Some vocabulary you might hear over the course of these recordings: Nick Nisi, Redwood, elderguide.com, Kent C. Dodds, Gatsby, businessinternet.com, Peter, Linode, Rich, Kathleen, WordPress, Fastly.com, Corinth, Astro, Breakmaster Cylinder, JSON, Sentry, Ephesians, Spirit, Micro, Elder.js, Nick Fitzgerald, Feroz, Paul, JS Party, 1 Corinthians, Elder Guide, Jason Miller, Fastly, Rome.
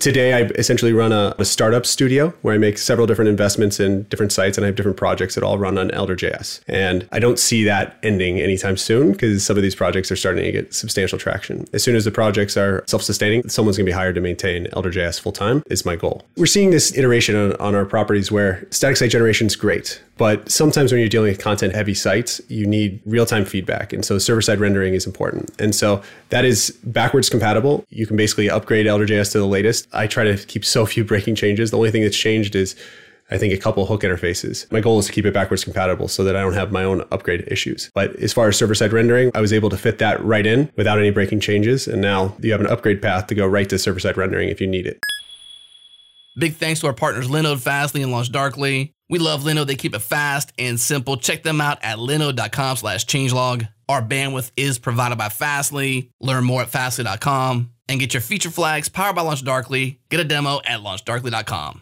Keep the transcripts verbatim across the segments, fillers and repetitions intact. Today, I essentially run a, a startup studio where I make several different investments in different sites, and I have different projects that all run on Elder dot J S. And I don't see that ending anytime soon because some of these projects are starting to get substantial traction. As soon as the projects are self-sustaining, someone's going to be hired to maintain Elder dot J S full-time is my goal. We're seeing this iteration on, on our properties where static site generation is great, but sometimes when you're dealing with content-heavy sites, you need real-time feedback. And so server-side rendering is important. And so that is backwards compatible. You can basically upgrade Elder dot J S to the latest. I try to keep so few breaking changes. The only thing that's changed is, I think, a couple hook interfaces. My goal is to keep it backwards compatible so that I don't have my own upgrade issues. But as far as server-side rendering, I was able to fit that right in without any breaking changes. And now you have an upgrade path to go right to server-side rendering if you need it. Big thanks to our partners, Linode, Fastly, and LaunchDarkly. We love Linode. They keep it fast and simple. Check them out at linode dot com slash changelog. Our bandwidth is provided by Fastly. Learn more at Fastly dot com. And get your feature flags powered by LaunchDarkly. Get a demo at launch darkly dot com.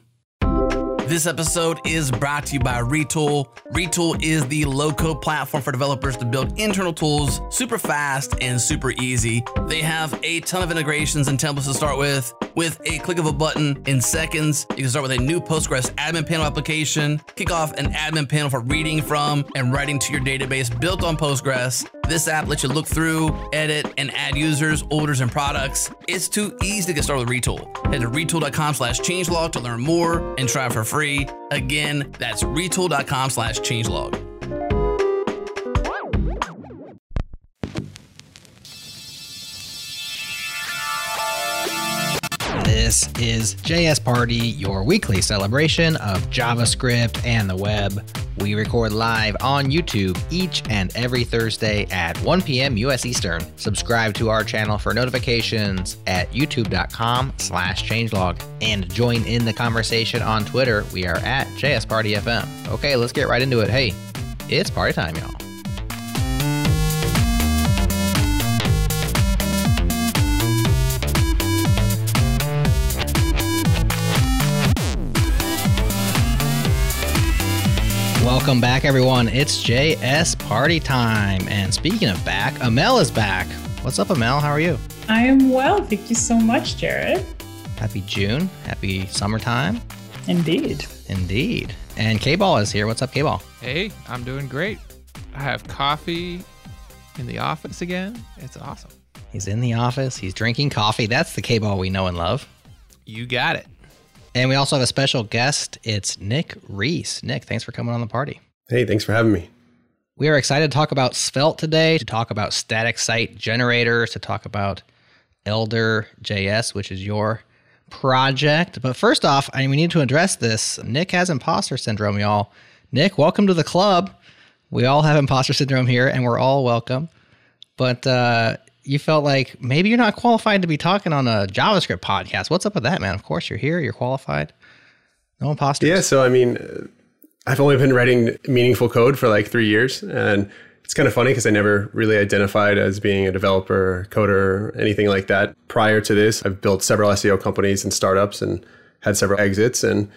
This episode is brought to you by Retool. Retool is the low-code platform for developers to build internal tools super fast and super easy. They have a ton of integrations and templates to start with. With a click of a button in seconds, you can start with a new Postgres admin panel application, kick off an admin panel for reading from and writing to your database built on Postgres. This app lets you look through, edit, and add users, orders, and products. It's too easy to get started with Retool. Head to retool dot com slash changelog to learn more and try it for free. Again, that's retool dot com slash changelog. This is J S Party, your weekly celebration of JavaScript and the web. We record live on YouTube each and every Thursday at one p.m. U S Eastern. Subscribe to our channel for notifications at youtube dot com slash changelog and join in the conversation on Twitter. We are at J S Party F M. Okay, let's get right into it. Hey, it's party time, y'all. Welcome back, everyone. It's J S Party time. And speaking of back, Amel is back. What's up, Amel? How are you? I am well. Thank you so much, Jared. Happy June. Happy summertime. Indeed. Indeed. And K-Ball is here. What's up, K-Ball? Hey, I'm doing great. I have coffee in the office again. It's awesome. He's in the office. He's drinking coffee. That's the K-Ball we know and love. You got it. And we also have a special guest. It's Nick Reese. Nick, thanks for coming on the party. Hey, thanks for having me. We are excited to talk about Svelte today, to talk about static site generators, to talk about Elder dot J S, which is your project. But first off, I mean, we need to address this. Nick has imposter syndrome, y'all. Nick, welcome to the club. We all have imposter syndrome here, and we're all welcome. But uh, you felt like maybe you're not qualified to be talking on a JavaScript podcast. What's up with that, man? Of course, you're here. You're qualified. No imposters. Yeah, so I mean, I've only been writing meaningful code for like three years. And it's kind of funny because I never really identified as being a developer, coder, anything like that. Prior to this, I've built several S E O companies and startups and had several exits. And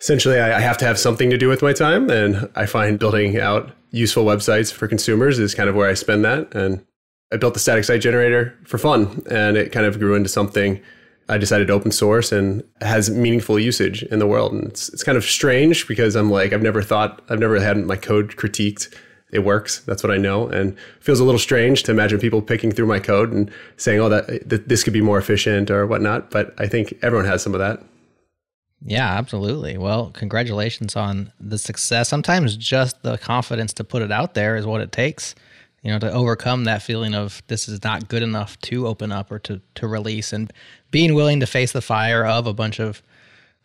essentially, I have to have something to do with my time. And I find building out useful websites for consumers is kind of where I spend that. And I built the static site generator for fun, and it kind of grew into something I decided to open source and has meaningful usage in the world. And it's it's kind of strange because I'm like, I've never thought, I've never had my code critiqued. It works. That's what I know. And it feels a little strange to imagine people picking through my code and saying, oh, that th- this could be more efficient or whatnot. But I think everyone has some of that. Yeah, absolutely. Well, congratulations on the success. Sometimes just the confidence to put it out there is what it takes. You know, to overcome that feeling of this is not good enough to open up or to, to release, and being willing to face the fire of a bunch of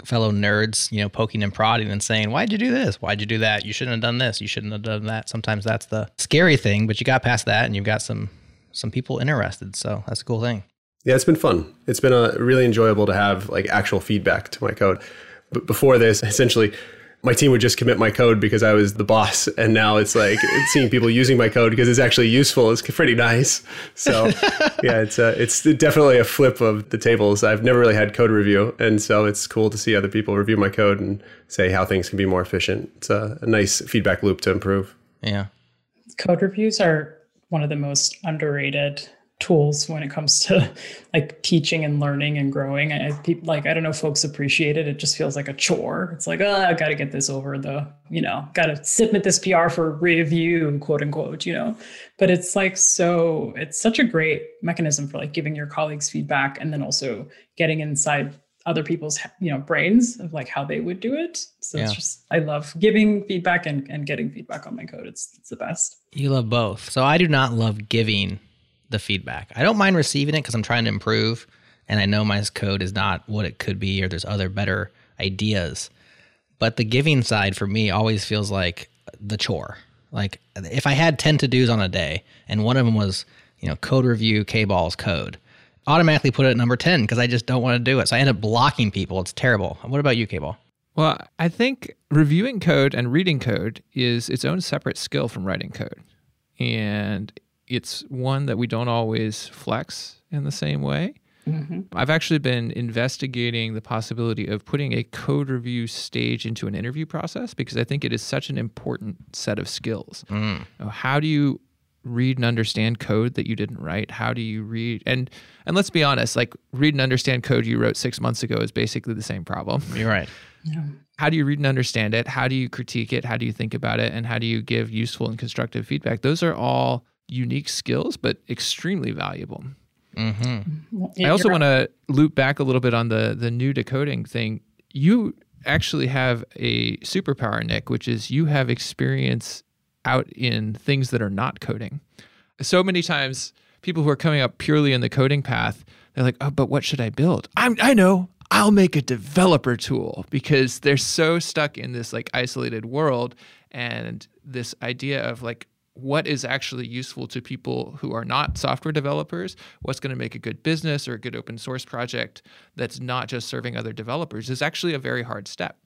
fellow nerds, you know, poking and prodding and saying, why'd you do this? Why'd you do that? You shouldn't have done this. You shouldn't have done that. Sometimes that's the scary thing, but you got past that and you've got some, some people interested. So that's a cool thing. Yeah, it's been fun. It's been a really enjoyable to have like actual feedback to my code. But before this, essentially, my team would just commit my code because I was the boss. And now it's like seeing people using my code because it's actually useful is pretty nice. So yeah, it's a, it's definitely a flip of the tables. I've never really had code review. And so it's cool to see other people review my code and say how things can be more efficient. It's a, a nice feedback loop to improve. Yeah. Code reviews are one of the most underrated tools when it comes to like teaching and learning and growing. I, I like, I don't know if folks appreciate it. It just feels like a chore. It's like, oh, I got to get this over the, you know, got to submit this P R for review, quote unquote, you know, but it's like, so it's such a great mechanism for like giving your colleagues feedback and then also getting inside other people's, you know, brains of like how they would do it. So yeah. It's just, I love giving feedback and, and getting feedback on my code. It's, it's the best. You love both. So I do not love giving the feedback. I don't mind receiving it because I'm trying to improve and I know my code is not what it could be or there's other better ideas. But the giving side for me always feels like the chore. Like if I had ten to-dos on a day and one of them was, you know, code review, K-Ball's code, automatically put it at number ten because I just don't want to do it. So I end up blocking people. It's terrible. What about you, K-Ball? Well, I think reviewing code and reading code is its own separate skill from writing code. And it's one that we don't always flex in the same way. Mm-hmm. I've actually been investigating the possibility of putting a code review stage into an interview process because I think it is such an important set of skills. Mm. How do you read and understand code that you didn't write? How do you read? And and let's be honest, like read and understand code you wrote six months ago is basically the same problem. You're right. Yeah. How do you read and understand it? How do you critique it? How do you think about it? And how do you give useful and constructive feedback? Those are all unique skills, but extremely valuable. Mm-hmm. I also want to loop back a little bit on the the new decoding thing. You actually have a superpower, Nick, which is you have experience out in things that are not coding. So many times, people who are coming up purely in the coding path, they're like, oh, but what should I build? I'm, I know, I'll make a developer tool, because they're so stuck in this like isolated world and this idea of like, what is actually useful to people who are not software developers, what's going to make a good business or a good open source project that's not just serving other developers is actually a very hard step.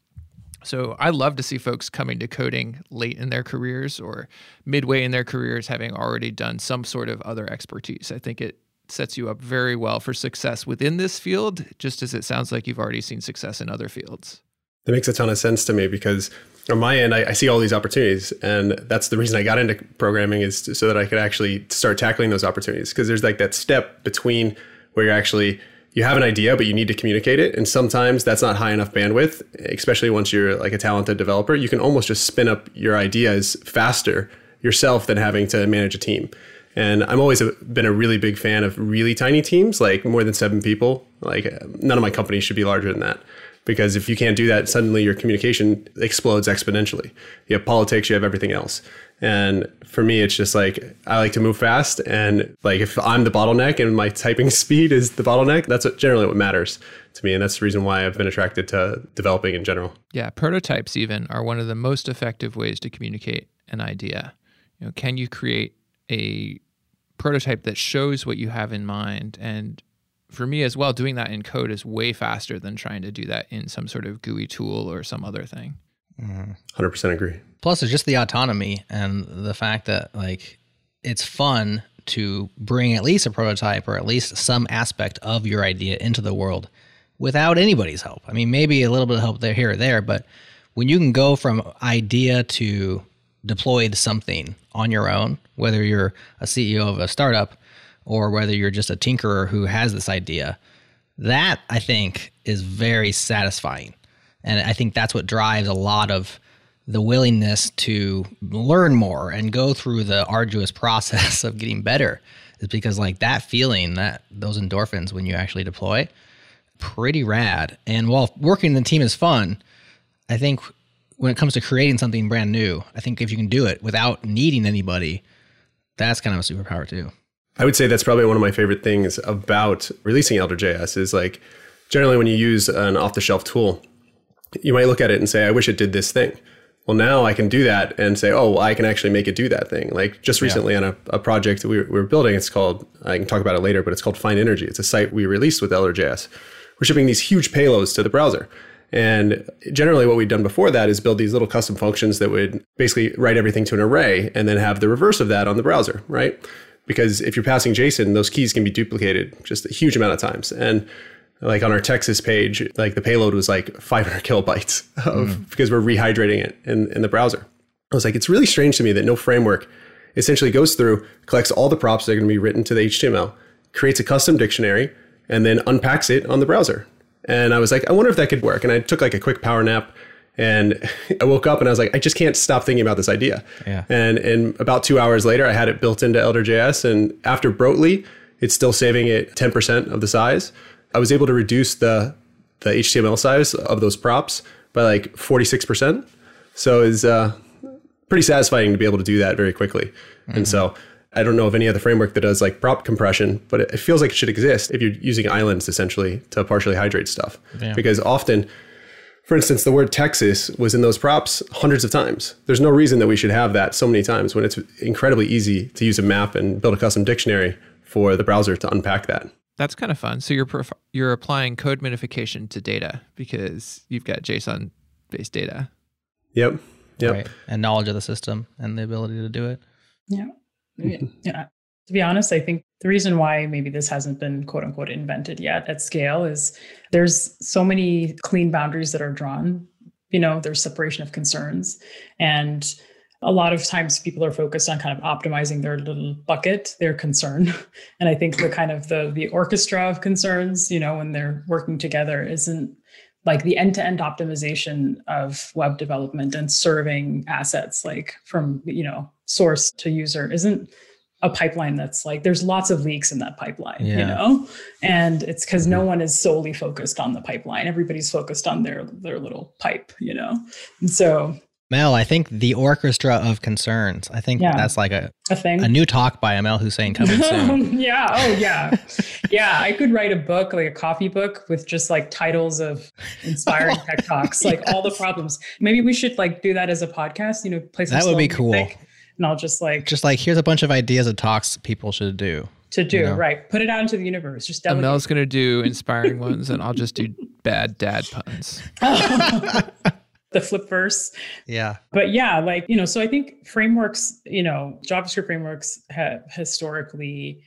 So I love to see folks coming to coding late in their careers or midway in their careers having already done some sort of other expertise. I think it sets you up very well for success within this field, just as it sounds like you've already seen success in other fields. That makes a ton of sense to me because on my end, I, I see all these opportunities. And that's the reason I got into programming is to, so that I could actually start tackling those opportunities. Because there's like that step between where you're actually, you have an idea, but you need to communicate it. And sometimes that's not high enough bandwidth, especially once you're like a talented developer. You can almost just spin up your ideas faster yourself than having to manage a team. And I'm always a, been a really big fan of really tiny teams, like more than seven people. Like none of my companies should be larger than that. Because if you can't do that, suddenly your communication explodes exponentially. You have politics, you have everything else. And for me, it's just like, I like to move fast. And like if I'm the bottleneck and my typing speed is the bottleneck, that's what generally what matters to me. And that's the reason why I've been attracted to developing in general. Yeah, prototypes even are one of the most effective ways to communicate an idea. You know, can you create a prototype that shows what you have in mind? And for me as well, doing that in code is way faster than trying to do that in some sort of G U I tool or some other thing. Mm-hmm. one hundred percent agree. Plus, it's just the autonomy and the fact that like it's fun to bring at least a prototype or at least some aspect of your idea into the world without anybody's help. I mean, maybe a little bit of help there, here or there, but when you can go from idea to deployed something on your own, whether you're a C E O of a startup or whether you're just a tinkerer who has this idea, that I think is very satisfying. And I think that's what drives a lot of the willingness to learn more and go through the arduous process of getting better, is because like that feeling, that those endorphins when you actually deploy, pretty rad. And while working in the team is fun, I think when it comes to creating something brand new, I think if you can do it without needing anybody, that's kind of a superpower too. I would say that's probably one of my favorite things about releasing Elder dot J S is like generally when you use an off-the-shelf tool, you might look at it and say, I wish it did this thing. Well, now I can do that and say, oh, well, I can actually make it do that thing. Like just recently yeah. on a, a project we were, we were building, it's called, I can talk about it later, but it's called Fine Energy. It's a site we released with Elder dot J S. We're shipping these huge payloads to the browser. And generally what we'd done before that is build these little custom functions that would basically write everything to an array and then have the reverse of that on the browser, right? Because if you're passing JSON, those keys can be duplicated just a huge amount of times. And like on our Texas page, like the payload was like five hundred kilobytes of, mm. because we're rehydrating it in, in the browser. I was like, it's really strange to me that no framework essentially goes through, collects all the props that are going to be written to the H T M L, creates a custom dictionary, and then unpacks it on the browser. And I was like, I wonder if that could work. And I took like a quick power nap, and I woke up and I was like, I just can't stop thinking about this idea. Yeah. And and about two hours later, I had it built into Elder dot J S. And after Brotli, it's still saving it ten percent of the size. I was able to reduce the the H T M L size of those props by like forty-six percent. So it's uh, pretty satisfying to be able to do that very quickly. Mm-hmm. And so I don't know of any other framework that does like prop compression, but it feels like it should exist if you're using islands essentially to partially hydrate stuff. Yeah. Because often, for instance, the word Texas was in those props hundreds of times. There's no reason that we should have that so many times when it's incredibly easy to use a map and build a custom dictionary for the browser to unpack that. That's kind of fun. So you're prof- you're applying code modification to data because you've got JSON-based data. Yep. Yep. Right. And knowledge of the system and the ability to do it. Yeah. Yeah. To be honest, I think the reason why maybe this hasn't been quote unquote invented yet at scale is there's so many clean boundaries that are drawn. You know, there's separation of concerns. And a lot of times people are focused on kind of optimizing their little bucket, their concern. And I think the kind of the the orchestra of concerns, you know, when they're working together isn't like the end-to-end optimization of web development and serving assets like from, you know, source to user isn't a pipeline that's like, there's lots of leaks in that pipeline, yeah. you know? And it's because no one is solely focused on the pipeline. Everybody's focused on their, their little pipe, you know? And so... Mel, I think the orchestra of concerns. I think yeah. that's like a a, thing. a new talk by Amal Hussein coming soon. yeah. Oh, yeah. yeah. I could write a book, like a coffee book with just like titles of inspiring oh, tech talks, like yes. all the problems. Maybe we should like do that as a podcast, you know, play some That would be cool. Music, and I'll just like. Just like, here's a bunch of ideas of talks people should do. To do, you know? Right. Put it out into the universe. Just delegate. Amal's going to do inspiring ones and I'll just do bad dad puns. The flip verse. Yeah. But yeah, like, you know, so I think frameworks, you know, JavaScript frameworks have historically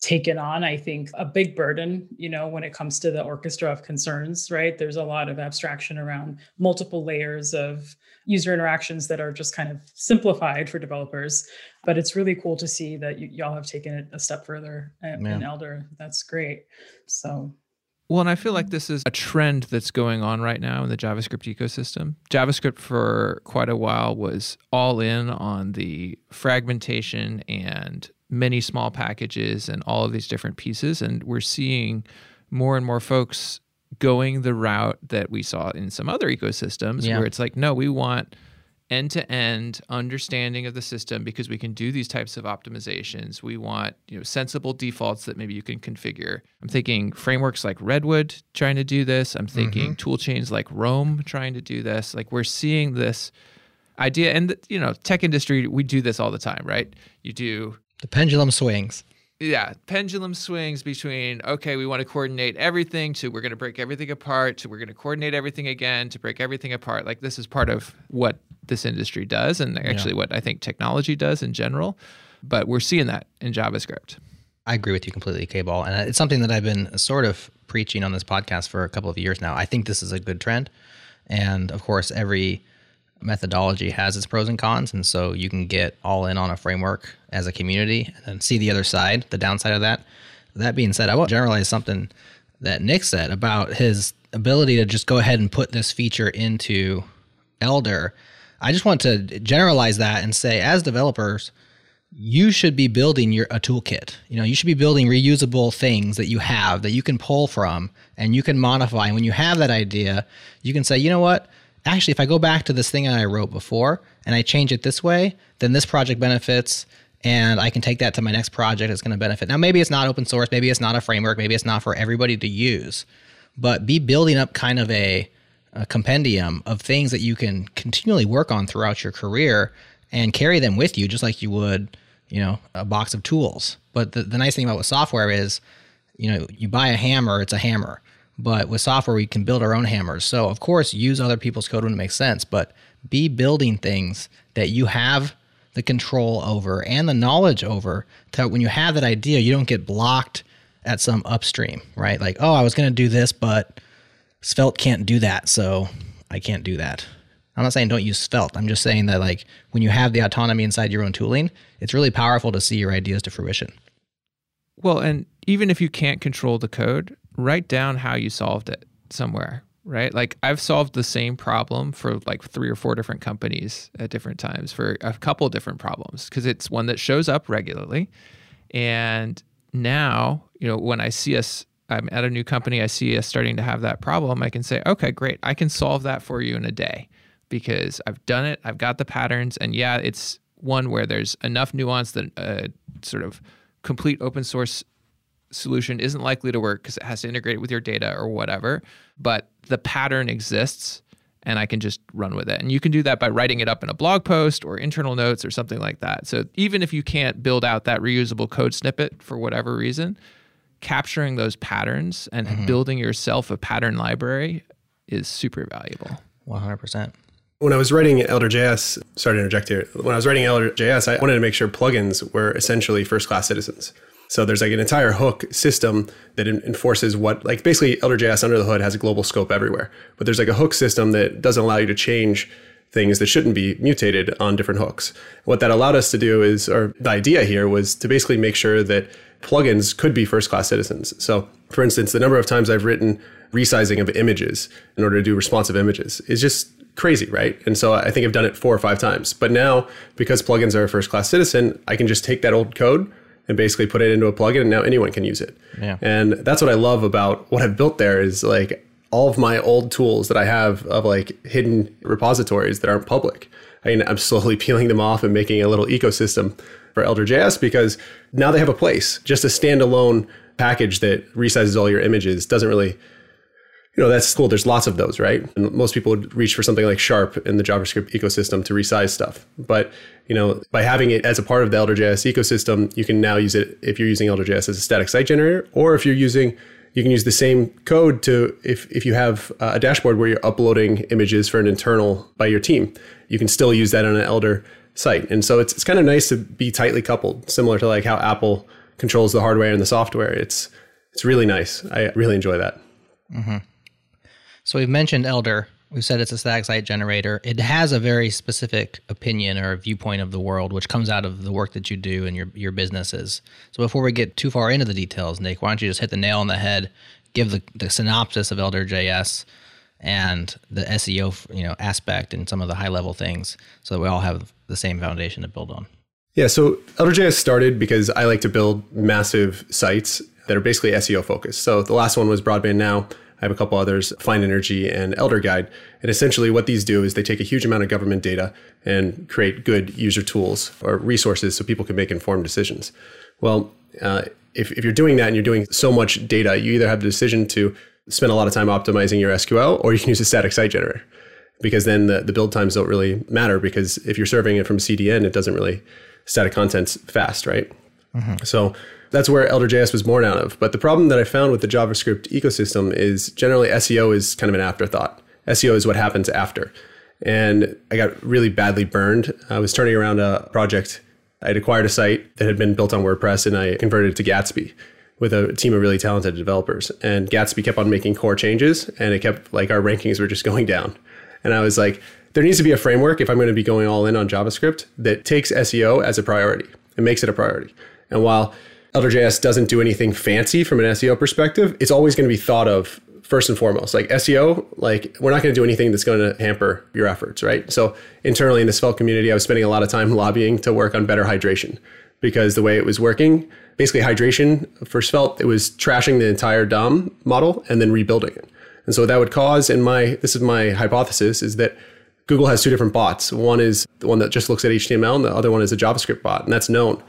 taken on, I think, a big burden, you know, when it comes to the orchestra of concerns, right? There's a lot of abstraction around multiple layers of user interactions that are just kind of simplified for developers. But it's really cool to see that y- y'all have taken it a step further in, yeah. in Elder. That's great. So... Well, and I feel like this is a trend that's going on right now in the JavaScript ecosystem. JavaScript for quite a while was all in on the fragmentation and many small packages and all of these different pieces. And we're seeing more and more folks going the route that we saw in some other ecosystems yeah. where it's like, no, we want end-to-end understanding of the system because we can do these types of optimizations. We want, you know, sensible defaults that maybe you can configure. I'm thinking frameworks like Redwood trying to do this. I'm thinking mm-hmm. tool chains like Rome trying to do this. Like we're seeing this idea. And, you know, tech industry, we do this all the time, right? You do... The pendulum swings. Yeah. Pendulum swings between, okay, we want to coordinate everything to we're going to break everything apart to we're going to coordinate everything again to break everything apart. Like this is part of what this industry does and actually yeah. what I think technology does in general. But we're seeing that in JavaScript. I agree with you completely, K-Ball. And it's something that I've been sort of preaching on this podcast for a couple of years now. I think this is a good trend. And of course, every methodology has its pros and cons, and so you can get all in on a framework as a community and see the other side, the downside of that. That being said, I will generalize something that Nick said about his ability to just go ahead and put this feature into Elder. I just want to generalize that and say, as developers, you should be building your a toolkit. You know, you should be building reusable things that you have that you can pull from and you can modify. And when you have that idea, you can say, you know what? Actually, if I go back to this thing I wrote before and I change it this way, then this project benefits and I can take that to my next project. It's going to benefit. Now, maybe it's not open source. Maybe it's not a framework. Maybe it's not for everybody to use, but be building up kind of a, a compendium of things that you can continually work on throughout your career and carry them with you just like you would, you know, a box of tools. But the, the nice thing about with software is, you know, you buy a hammer, it's a hammer. But with software, we can build our own hammers. So, of course, use other people's code when it makes sense, but be building things that you have the control over and the knowledge over that when you have that idea, you don't get blocked at some upstream, right? Like, oh, I was going to do this, but Svelte can't do that, so I can't do that. I'm not saying don't use Svelte. I'm just saying that, like, when you have the autonomy inside your own tooling, it's really powerful to see your ideas to fruition. Well, and even if you can't control the code, write down how you solved it somewhere, right? Like I've solved the same problem for like three or four different companies at different times for a couple different problems because it's one that shows up regularly. And now, you know, when I see us, I'm at a new company, I see us starting to have that problem, I can say, okay, great, I can solve that for you in a day because I've done it, I've got the patterns, and yeah, it's one where there's enough nuance that a sort of complete open source solution isn't likely to work because it has to integrate with your data or whatever, but the pattern exists and I can just run with it. And you can do that by writing it up in a blog post or internal notes or something like that. So even if you can't build out that reusable code snippet for whatever reason, capturing those patterns and mm-hmm. building yourself a pattern library is super valuable. one hundred percent. When I was writing Elder dot J S, sorry to interject here, when I was writing Elder dot J S, I wanted to make sure plugins were essentially first-class citizens. So there's like an entire hook system that enforces what, like basically Elder dot J S under the hood has a global scope everywhere. But there's like a hook system that doesn't allow you to change things that shouldn't be mutated on different hooks. What that allowed us to do is, or the idea here was to basically make sure that plugins could be first-class citizens. So for instance, the number of times I've written resizing of images in order to do responsive images is just crazy, right? And so I think I've done it four or five times. But now, because plugins are a first-class citizen, I can just take that old code and basically put it into a plugin, and now anyone can use it. Yeah. And that's what I love about what I've built there is like all of my old tools that I have of like hidden repositories that aren't public. I mean, I'm slowly peeling them off and making a little ecosystem for Elder dot J S because now they have a place. Just a standalone package that resizes all your images doesn't really, you know, that's cool. There's lots of those, right? And most people would reach for something like Sharp in the JavaScript ecosystem to resize stuff. But, you know, by having it as a part of the Elder dot J S ecosystem, you can now use it if you're using Elder dot J S as a static site generator, or if you're using, you can use the same code to, if, if you have a dashboard where you're uploading images for an internal by your team, you can still use that on an Elder site. And so it's it's kind of nice to be tightly coupled, similar to like how Apple controls the hardware and the software. It's, it's really nice. I really enjoy that. Mm-hmm. So we've mentioned Elder. We've said it's a static site generator. It has a very specific opinion or viewpoint of the world, which comes out of the work that you do and your, your businesses. So before we get too far into the details, Nick, why don't you just hit the nail on the head, give the, the synopsis of Elder dot J S and the S E O, you know, aspect and some of the high-level things so that we all have the same foundation to build on. Yeah, so Elder dot J S started because I like to build massive sites that are basically S E O-focused. So the last one was Broadband Now. I have a couple others, Fine Energy and Elder Guide. And essentially what these do is they take a huge amount of government data and create good user tools or resources so people can make informed decisions. Well, uh, if, if you're doing that and you're doing so much data, you either have the decision to spend a lot of time optimizing your S Q L or you can use a static site generator because then the, the build times don't really matter because if you're serving it from C D N, it doesn't really static content's fast, right? Mm-hmm. So that's where Elder dot J S was born out of. But the problem that I found with the JavaScript ecosystem is generally S E O is kind of an afterthought. S E O is what happens after. And I got really badly burned. I was turning around a project. I'd acquired a site that had been built on WordPress and I converted it to Gatsby with a team of really talented developers. And Gatsby kept on making core changes and it kept like our rankings were just going down. And I was like, there needs to be a framework if I'm going to be going all in on JavaScript that takes S E O as a priority and makes it a priority. And while Elder dot J S doesn't do anything fancy from an S E O perspective, it's always going to be thought of first and foremost. Like S E O, like we're not going to do anything that's going to hamper your efforts, right? So internally in the Svelte community, I was spending a lot of time lobbying to work on better hydration because the way it was working, basically hydration for Svelte, it was trashing the entire D O M model and then rebuilding it. And so what that would cause, and my this is my hypothesis, is that Google has two different bots. One is the one that just looks at H T M L and the other one is a JavaScript bot, and that's known.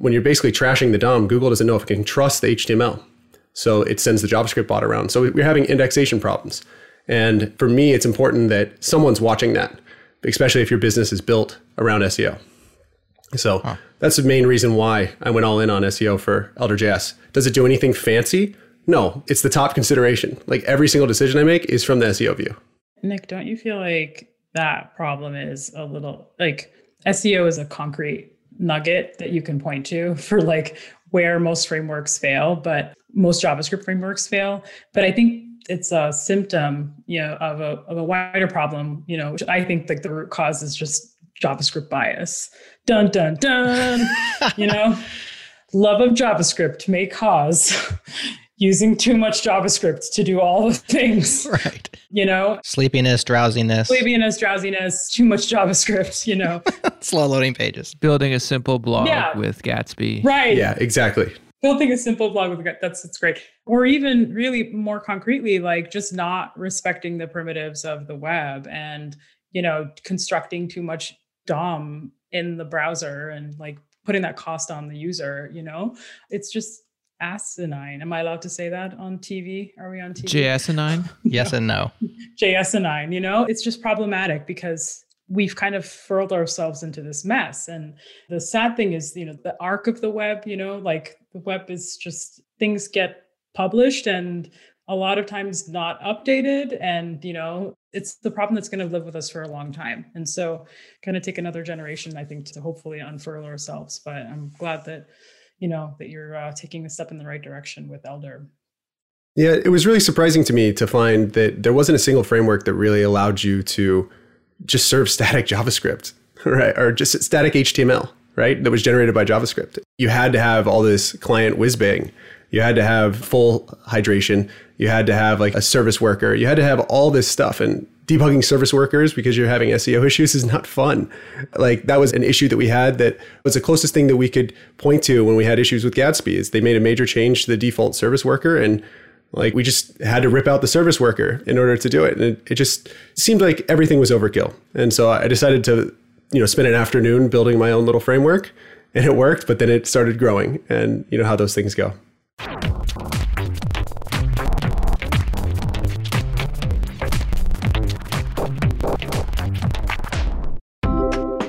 When you're basically trashing the D O M, Google doesn't know if it can trust the H T M L. So it sends the JavaScript bot around. So we're having indexation problems. And for me, it's important that someone's watching that, especially if your business is built around S E O. So huh. that's the main reason why I went all in on S E O for Elder dot J S. Does it do anything fancy? No, it's the top consideration. Like every single decision I make is from the S E O view. Nick, don't you feel like that problem is a little, like S E O is a concrete nugget that you can point to for like where most frameworks fail, but most JavaScript frameworks fail. But I think it's a symptom, you know, of a of a wider problem, you know, which I think like the root cause is just JavaScript bias. Dun, dun, dun, you know? love of JavaScript may cause using too much JavaScript to do all the things, right? You know, sleepiness, drowsiness, sleepiness, drowsiness, too much JavaScript, you know, slow loading pages, building a simple blog yeah. with Gatsby. Right. Yeah, exactly. Building a simple blog with Gatsby, that's, that's great. Or even really more concretely, like just not respecting the primitives of the web and, you know, constructing too much D O M in the browser and like putting that cost on the user, you know, it's just asinine. Am I allowed to say that on T V? Are we on T V? J S asinine? No. Yes and no. J S asinine, you know, it's just problematic because we've kind of furled ourselves into this mess. And the sad thing is, you know, the arc of the web, you know, like the web is just things get published and a lot of times not updated. And, you know, it's the problem that's going to live with us for a long time. And so kind of take another generation, I think, to hopefully unfurl ourselves. But I'm glad that, you know, that you're uh, taking a step in the right direction with Elder. Yeah, it was really surprising to me to find that there wasn't a single framework that really allowed you to just serve static JavaScript, right? Or just static H T M L, right? That was generated by JavaScript. You had to have all this client whiz-bang. You had to have full hydration. You had to have like a service worker. You had to have all this stuff. And debugging service workers because you're having S E O issues is not fun. Like that was an issue that we had that was the closest thing that we could point to when we had issues with Gatsby is they made a major change to the default service worker. And like we just had to rip out the service worker in order to do it. And it, it just seemed like everything was overkill. And so I decided to, you know, spend an afternoon building my own little framework and it worked, but then it started growing and you know how those things go.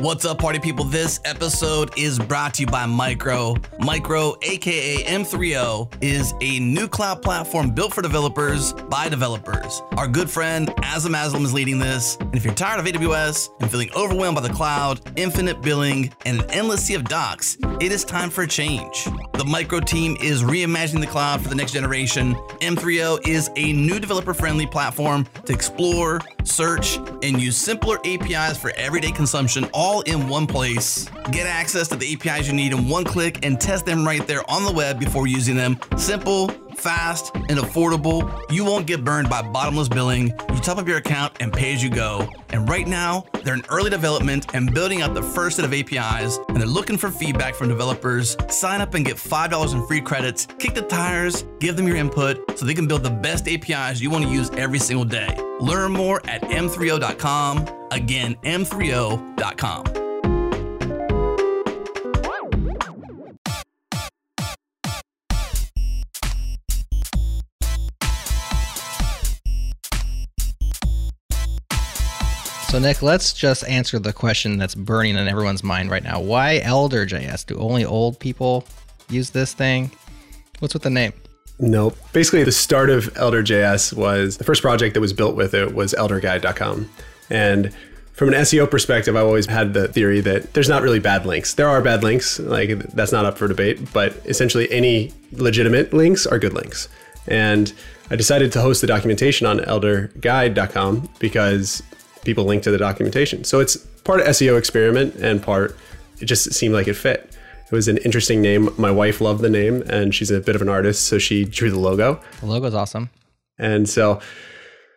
What's up, party people? This episode is brought to you by Micro. Micro, aka M three O, is a new cloud platform built for developers by developers. Our good friend, Aslam Aslam, is leading this. And if you're tired of A W S and feeling overwhelmed by the cloud, infinite billing, and an endless sea of docs, it is time for a change. The Micro team is reimagining the cloud for the next generation. M three O is a new developer-friendly platform to explore, search, and use simpler A P Is for everyday consumption, all in one place. Get access to the A P Is you need in one click and test them right there on the web before using them. Simple, fast, and affordable. You won't get burned by bottomless billing. You top up your account and pay as you go. And right now, they're in early development and building out the first set of A P Is, and they're looking for feedback from developers. Sign up and get five dollars in free credits. Kick the tires, give them your input so they can build the best A P Is you want to use every single day. Learn more at m three o dot com. Again, m three o dot com. So Nick, let's just answer the question that's burning in everyone's mind right now. Why Elder dot J S? Do only old people use this thing? What's with the name? Nope. Basically, the start of Elder dot J S was the first project that was built with it was elder guide dot com. And from an S E O perspective, I've always had the theory that there's not really bad links. There are bad links, like that's not up for debate, but essentially any legitimate links are good links. And I decided to host the documentation on elder guide dot com because people link to the documentation. So it's part S E O experiment and part, it just seemed like it fit. It was an interesting name. My wife loved the name and she's a bit of an artist. So she drew the logo. The logo's awesome. And so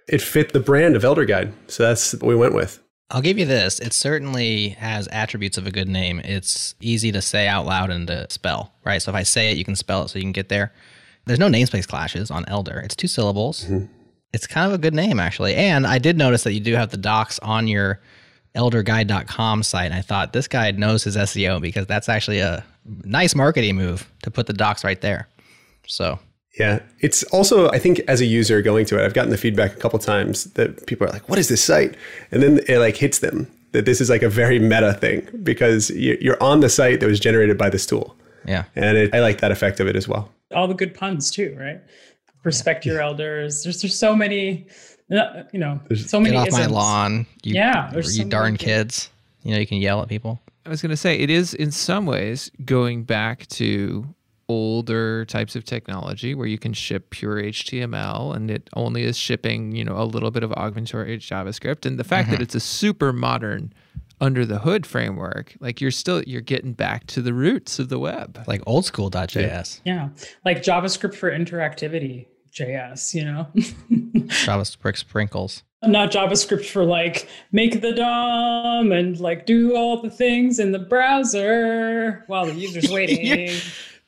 it fit the brand of Elder Guide. So that's what we went with. I'll give you this. It certainly has attributes of a good name. It's easy to say out loud and to spell, right? So if I say it, you can spell it so you can get there. There's no namespace clashes on Elder. It's two syllables. Mm-hmm. It's kind of a good name, actually. And I did notice that you do have the docs on your elder guide dot com site. And I thought, this guy knows his S E O because that's actually a nice marketing move to put the docs right there. So yeah, it's also, I think as a user going to it, I've gotten the feedback a couple of times that people are like, what is this site? And then it like hits them that this is like a very meta thing because you're on the site that was generated by this tool. Yeah. And it, I like that effect of it as well. All the good puns too, right? Respect yeah. your elders. There's there's so many, you know, there's so many. Get off isms. My lawn. You, yeah. You so darn kids. You know, you can yell at people. I was going to say, it is in some ways going back to older types of technology where you can ship pure H T M L and it only is shipping, you know, a little bit of augmented JavaScript. And the fact mm-hmm. that it's a super modern under the hood framework, like you're still, you're getting back to the roots of the web. Like old school .js. Yeah. Like JavaScript for interactivity J S, you know? JavaScript sprinkles. Not JavaScript for like make the D O M and like do all the things in the browser while the user's waiting.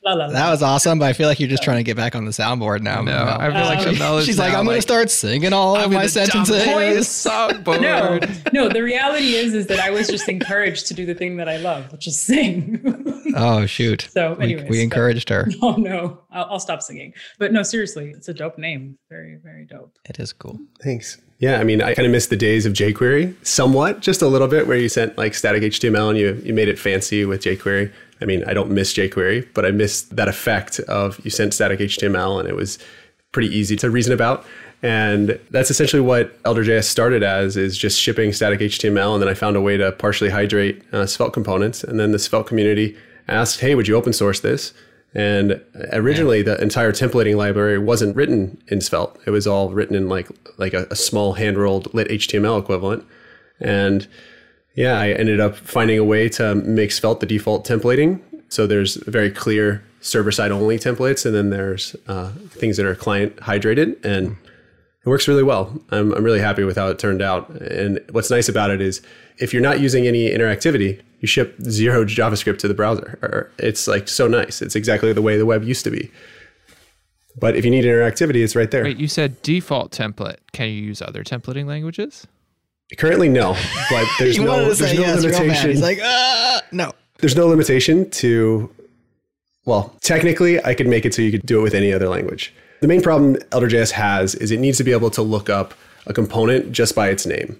La, la, la. That was awesome, but I feel like you're just trying to get back on the soundboard now. No, no. I feel um, like Chanel is she's like, I'm like, going to start singing all I'm of my sentences. Soundboard. No, no, the reality is, is that I was just encouraged to do the thing that I love, which is sing. Oh, shoot. So anyways, we, we encouraged but, her. Oh, no, I'll, I'll stop singing. But no, seriously, it's a dope name. Very, very dope. It is cool. Thanks. Yeah, I mean, I kind of miss the days of jQuery somewhat, just a little bit, where you sent like static H T M L and you, you made it fancy with jQuery. I mean, I don't miss jQuery, but I miss that effect of you sent static H T M L and it was pretty easy to reason about. And that's essentially what Elder.js started as, is just shipping static H T M L. And then I found a way to partially hydrate uh, Svelte components. And then the Svelte community asked, hey, would you open source this? And originally, the entire templating library wasn't written in Svelte. It was all written in like like a, a small hand-rolled lit H T M L equivalent. And yeah, I ended up finding a way to make Svelte the default templating. So there's very clear server-side only templates, and then there's uh, things that are client hydrated, and it works really well. I'm I'm really happy with how it turned out. And what's nice about it is, if you're not using any interactivity, you ship zero JavaScript to the browser. It's like so nice. It's exactly the way the web used to be. But if you need interactivity, it's right there. Wait, you said default template. Can you use other templating languages? Currently, no. But there's no, there's say, no yes, limitation. He's like, ah, no. There's no limitation to, well, technically, I could make it so you could do it with any other language. The main problem Elder.js has is it needs to be able to look up a component just by its name.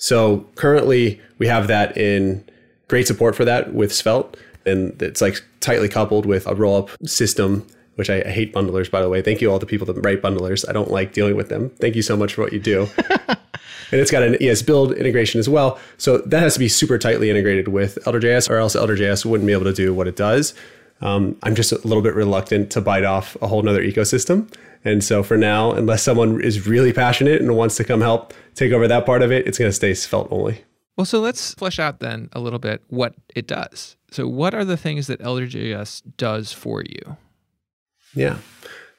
So currently, we have that in... Great support for that with Svelte, and it's like tightly coupled with a roll-up system, which I, I hate bundlers, by the way. Thank you all the people that write bundlers. I don't like dealing with them. Thank you so much for what you do. And it's got an E S build integration as well. So that has to be super tightly integrated with Elder.js, or else Elder.js wouldn't be able to do what it does. Um, I'm just a little bit reluctant to bite off a whole nother ecosystem. And so for now, unless someone is really passionate and wants to come help take over that part of it, it's going to stay Svelte only. Well, so let's flesh out then a little bit what it does. So what are the things that Elder.js does for you? Yeah,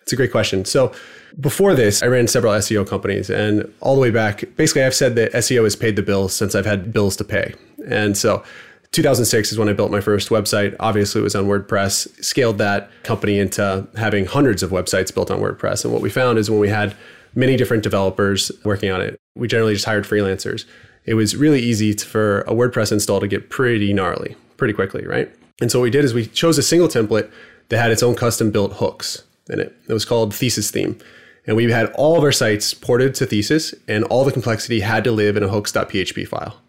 that's a great question. So before this, I ran several S E O companies, and all the way back, basically I've said that S E O has paid the bills since I've had bills to pay. And so two thousand six is when I built my first website. Obviously, it was on WordPress, scaled that company into having hundreds of websites built on WordPress. And what we found is when we had many different developers working on it, we generally just hired freelancers. It was really easy for a WordPress install to get pretty gnarly pretty quickly, right? And so what we did is we chose a single template that had its own custom-built hooks in it. It was called Thesis Theme. And we had all of our sites ported to Thesis, and all the complexity had to live in a hooks.php file.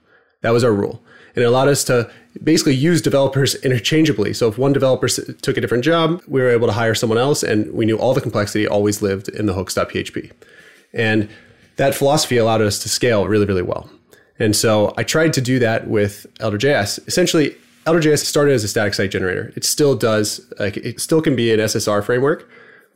That was our rule. And it allowed us to basically use developers interchangeably. So if one developer took a different job, we were able to hire someone else, and we knew all the complexity always lived in the hooks.php. And that philosophy allowed us to scale really, really well. And so I tried to do that with Elder.js. Essentially, Elder.js started as a static site generator. It still does, like, it still can be an S S R framework.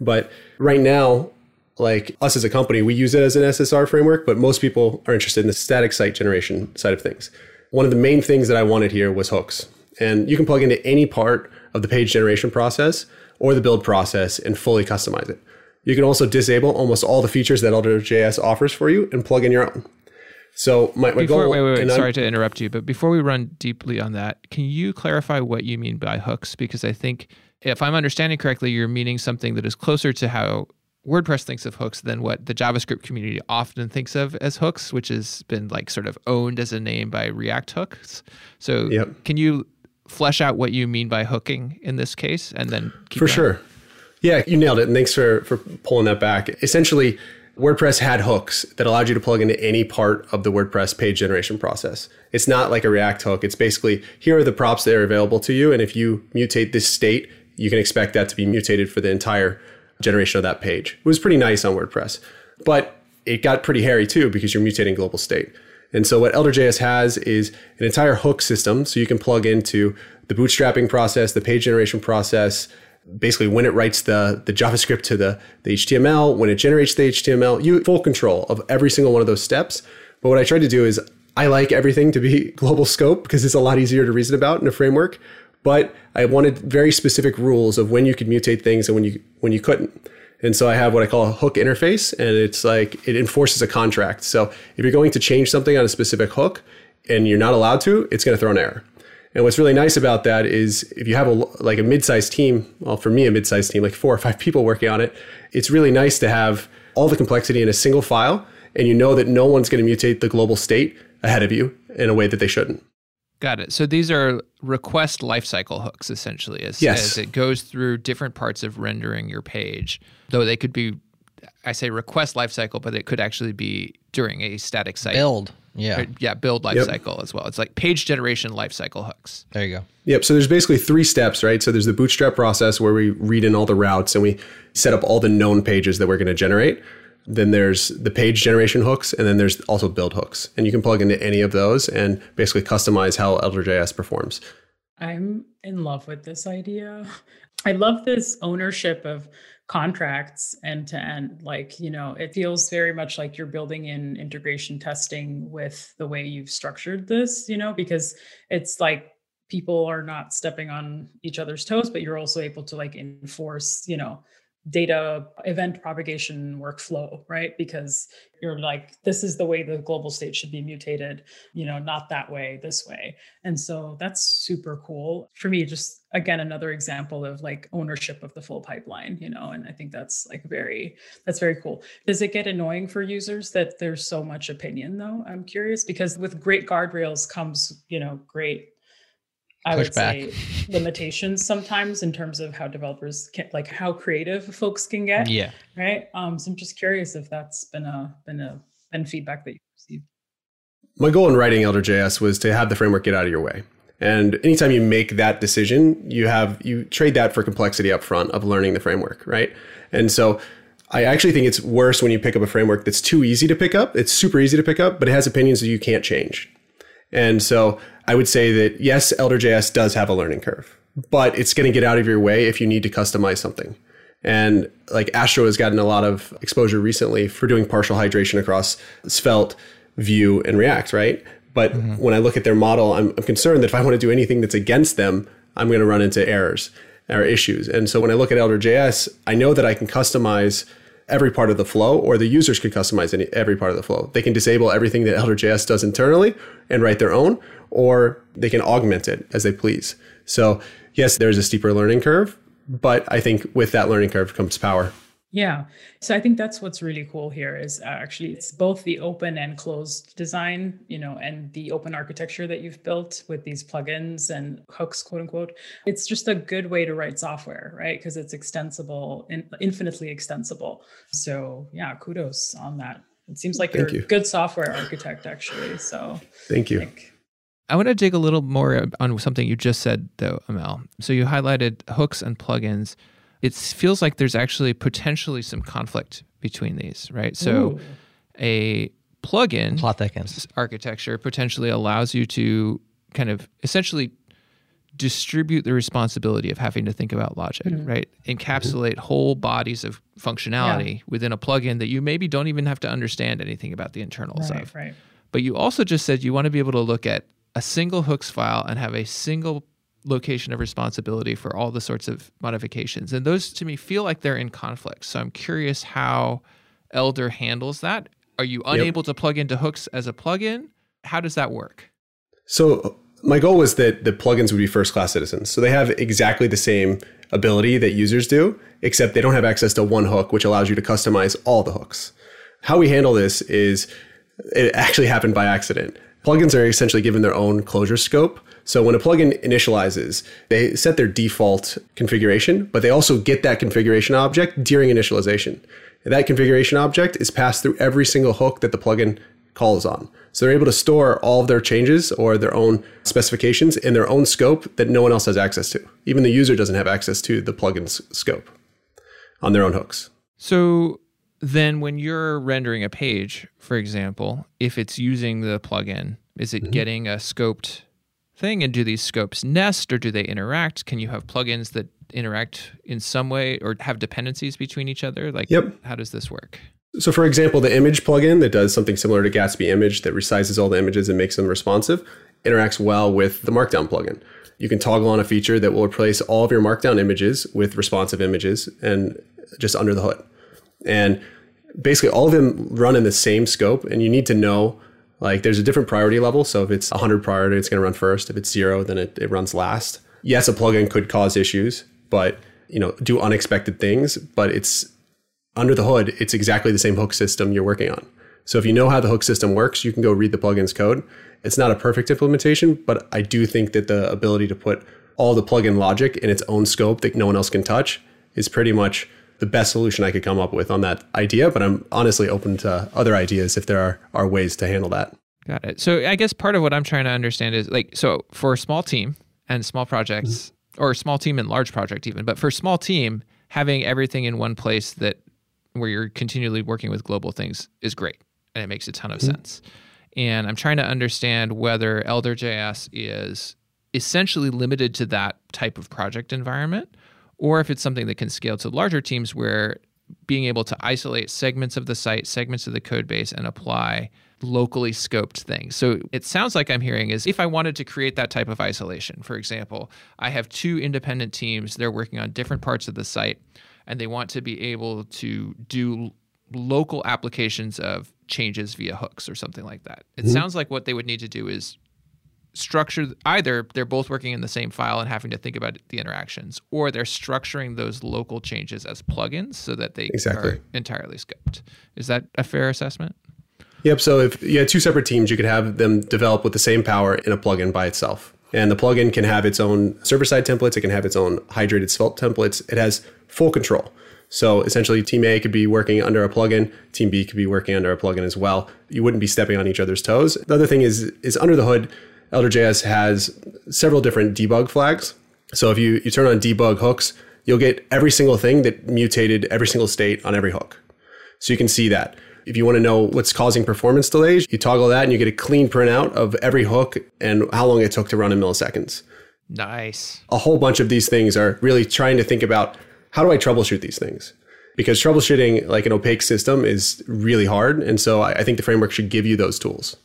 But right now, like us as a company, we use it as an S S R framework, but most people are interested in the static site generation side of things. One of the main things that I wanted here was hooks. And you can plug into any part of the page generation process or the build process and fully customize it. You can also disable almost all the features that Elder.js offers for you and plug in your own. So my, my before, goal... Wait, wait, wait. Sorry I'm, to interrupt you, but before we run deeply on that, can you clarify what you mean by hooks? Because I think, if I'm understanding correctly, you're meaning something that is closer to how WordPress thinks of hooks than what the JavaScript community often thinks of as hooks, which has been like sort of owned as a name by React hooks. So yep. Can you flesh out what you mean by hooking in this case and then keep For going? Sure. Yeah, you nailed it. And thanks for, for pulling that back. Essentially... WordPress had hooks that allowed you to plug into any part of the WordPress page generation process. It's not like a React hook. It's basically, here are the props that are available to you. And if you mutate this state, you can expect that to be mutated for the entire generation of that page. It was pretty nice on WordPress, but it got pretty hairy too because you're mutating global state. And so what Elder.js has is an entire hook system. So you can plug into the bootstrapping process, the page generation process, basically when it writes the, the JavaScript to the, the H T M L, when it generates the H T M L, you have full control of every single one of those steps. But what I tried to do is I like everything to be global scope because it's a lot easier to reason about in a framework, but I wanted very specific rules of when you could mutate things and when you when you couldn't. And so I have what I call a hook interface, and it's like it enforces a contract. So if you're going to change something on a specific hook and you're not allowed to, it's going to throw an error. And what's really nice about that is if you have a, like a mid-sized team, well, for me, a mid-sized team, like four or five people working on it, it's really nice to have all the complexity in a single file, and you know that no one's going to mutate the global state ahead of you in a way that they shouldn't. Got it. So these are request lifecycle hooks, essentially, as, yes. as it goes through different parts of rendering your page, though they could be, I say request lifecycle, but it could actually be during a static site. Build. Yeah. Or, yeah, build lifecycle yep. as well. It's like page generation lifecycle hooks. There you go. Yep. So there's basically three steps, right? So there's the bootstrap process where we read in all the routes and we set up all the known pages that we're going to generate. Then there's the page generation hooks, and then there's also build hooks. And you can plug into any of those and basically customize how Elder dot J S performs. I'm in love with this idea. I love this ownership of contracts end to end. Like, you know, it feels very much like you're building in integration testing with the way you've structured this, you know, because it's like people are not stepping on each other's toes, but you're also able to like enforce, you know, data event propagation workflow, right? Because you're like, this is the way the global state should be mutated, you know, not that way, this way. And so that's super cool. For me, just again, another example of like ownership of the full pipeline, you know, and I think that's like very, that's very cool. Does it get annoying for users that there's so much opinion though? I'm curious, because with great guardrails comes, you know, great I Push would back. say limitations sometimes in terms of how developers can, like how creative folks can get. Yeah. Right. Um, so I'm just curious if that's been a, been a, been feedback that you've received. My goal in writing Elder dot J S was to have the framework get out of your way. And anytime you make that decision, you have, you trade that for complexity up front of learning the framework. Right. And so I actually think it's worse when you pick up a framework that's too easy to pick up. It's super easy to pick up, but it has opinions that you can't change. And so I would say that, yes, Elder dot J S does have a learning curve, but it's going to get out of your way if you need to customize something. And like Astro has gotten a lot of exposure recently for doing partial hydration across Svelte, Vue, and React, right? But mm-hmm. when I look at their model, I'm, I'm concerned that if I want to do anything that's against them, I'm going to run into errors or issues. And so when I look at Elder dot J S, I know that I can customize every part of the flow, or the users could customize any, every part of the flow. They can disable everything that Elder dot J S does internally and write their own, or they can augment it as they please. So yes, there's a steeper learning curve, but I think with that learning curve comes power. Yeah. So I think that's what's really cool here is actually it's both the open and closed design, you know, and the open architecture that you've built with these plugins and hooks, quote unquote. It's just a good way to write software, right? Because it's extensible and infinitely extensible. So yeah, kudos on that. It seems like you're a good software architect, actually. So thank you. Like, I want to dig a little more on something you just said, though, Amel. So you highlighted hooks and plugins. It feels like there's actually potentially some conflict between these, right? So Ooh. a plugin plot thickens architecture potentially allows you to kind of essentially distribute the responsibility of having to think about logic, mm-hmm. right? Encapsulate whole bodies of functionality yeah. within a plugin that you maybe don't even have to understand anything about the internals right, of. Right. But you also just said you want to be able to look at a single hooks file and have a single location of responsibility for all the sorts of modifications. And those to me feel like they're in conflict. So I'm curious how Elder handles that. Are you unable yep. to plug into hooks as a plugin? How does that work? So my goal was that the plugins would be first class citizens. So they have exactly the same ability that users do, except they don't have access to one hook, which allows you to customize all the hooks. How we handle this is it actually happened by accident. Plugins are essentially given their own closure scope. So when a plugin initializes, they set their default configuration, but they also get that configuration object during initialization. And that configuration object is passed through every single hook that the plugin calls on. So they're able to store all of their changes or their own specifications in their own scope that no one else has access to. Even the user doesn't have access to the plugin's scope on their own hooks. So then when you're rendering a page, for example, if it's using the plugin, is it mm-hmm. getting a scoped thing? And do these scopes nest or do they interact? Can you have plugins that interact in some way or have dependencies between each other? Like, yep. how does this work? So for example, the image plugin that does something similar to Gatsby image that resizes all the images and makes them responsive interacts well with the Markdown plugin. You can toggle on a feature that will replace all of your Markdown images with responsive images and just under the hood. And basically all of them run in the same scope, and you need to know, like, there's a different priority level. So if it's one hundred priority, it's going to run first. If it's zero, then it, it runs last. Yes, a plugin could cause issues, but, you know, do unexpected things, but it's under the hood, it's exactly the same hook system you're working on. So if you know how the hook system works, you can go read the plugin's code. It's not a perfect implementation, but I do think that the ability to put all the plugin logic in its own scope that no one else can touch is pretty much the best solution I could come up with on that idea. But I'm honestly open to other ideas if there are, are ways to handle that. Got it. So I guess part of what I'm trying to understand is, like, so for a small team and small projects, mm-hmm. or small team and large project even, but for small team, having everything in one place that where you're continually working with global things is great, and it makes a ton of mm-hmm. sense. And I'm trying to understand whether Elder dot J S is essentially limited to that type of project environment, or if it's something that can scale to larger teams where being able to isolate segments of the site, segments of the code base, and apply locally scoped things. So it sounds like I'm hearing is if I wanted to create that type of isolation, for example, I have two independent teams, they're working on different parts of the site, and they want to be able to do local applications of changes via hooks or something like that. It mm-hmm. sounds like what they would need to do is structure either they're both working in the same file and having to think about the interactions, or they're structuring those local changes as plugins so that they exactly. are entirely scoped. Is that a fair assessment? Yep. So if you had two separate teams, you could have them develop with the same power in a plugin by itself. And the plugin can have its own server-side templates. It can have its own hydrated Svelte templates. It has full control. So essentially, Team A could be working under a plugin. Team B could be working under a plugin as well. You wouldn't be stepping on each other's toes. The other thing is, is under the hood, Elder dot J S has several different debug flags. So if you, you turn on debug hooks, you'll get every single thing that mutated every single state on every hook. So you can see that. If you want to know what's causing performance delays, you toggle that and you get a clean printout of every hook and how long it took to run in milliseconds. Nice. A whole bunch of these things are really trying to think about, how do I troubleshoot these things? Because troubleshooting like an opaque system is really hard. And so I think the framework should give you those tools.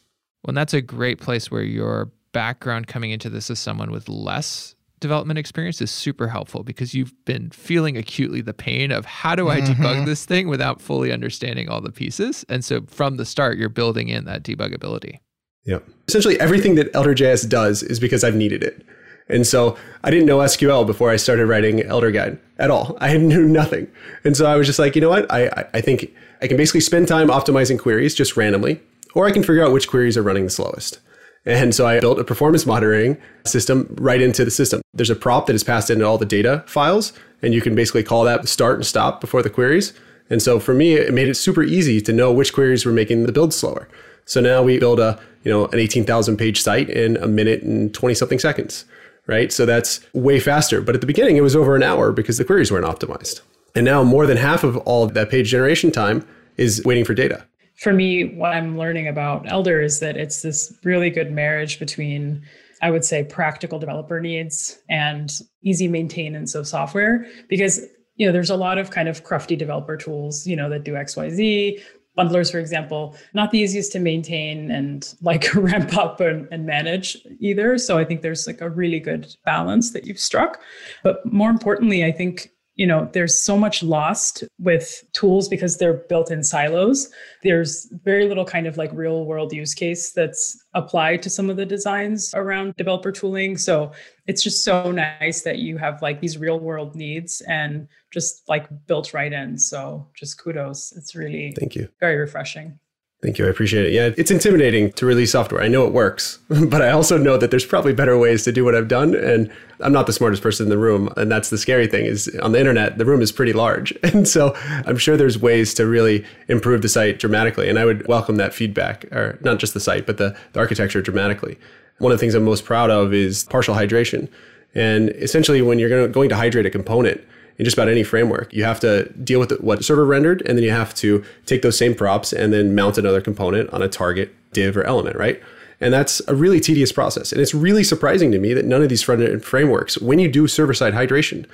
Well, and that's a great place where your background coming into this as someone with less development experience is super helpful, because you've been feeling acutely the pain of how do I mm-hmm. debug this thing without fully understanding all the pieces. And so from the start, you're building in that debuggability. Yeah. Essentially everything that Elder dot J S does is because I've needed it. And so I didn't know S Q L before I started writing Elder Guide at all. I knew nothing. And so I was just like, you know what? I, I think I can basically spend time optimizing queries just randomly, or I can figure out which queries are running the slowest. And so I built a performance monitoring system right into the system. There's a prop that is passed into all the data files, and you can basically call that start and stop before the queries. And so for me, it made it super easy to know which queries were making the build slower. So now we build a, you know, an eighteen thousand page site in a minute and twenty something seconds, right? So that's way faster. But at the beginning, it was over an hour because the queries weren't optimized. And now more than half of all of that page generation time is waiting for data. For me, what I'm learning about Elder is that it's this really good marriage between, I would say, practical developer needs and easy maintenance of software. Because, you know, there's a lot of kind of crufty developer tools, you know, that do X Y Z. Bundlers, for example, not the easiest to maintain and like ramp up and, and manage either. So I think there's like a really good balance that you've struck. But more importantly, I think, you know, there's so much lost with tools because they're built in silos. There's very little kind of like real world use case that's applied to some of the designs around developer tooling. So it's just so nice that you have like these real world needs and just like built right in. So just kudos. It's really Thank you. Very refreshing. Thank you. I appreciate it. Yeah, it's intimidating to release software. I know it works, but I also know that there's probably better ways to do what I've done. And I'm not the smartest person in the room. And that's the scary thing is on the internet, the room is pretty large. And so I'm sure there's ways to really improve the site dramatically. And I would welcome that feedback, or not just the site, but the, the architecture dramatically. One of the things I'm most proud of is partial hydration. And essentially when you're going to hydrate a component, in just about any framework, you have to deal with what server rendered, and then you have to take those same props and then mount another component on a target div or element, right? And that's a really tedious process. And it's really surprising to me that none of these front-end frameworks, when you do server-side hydration,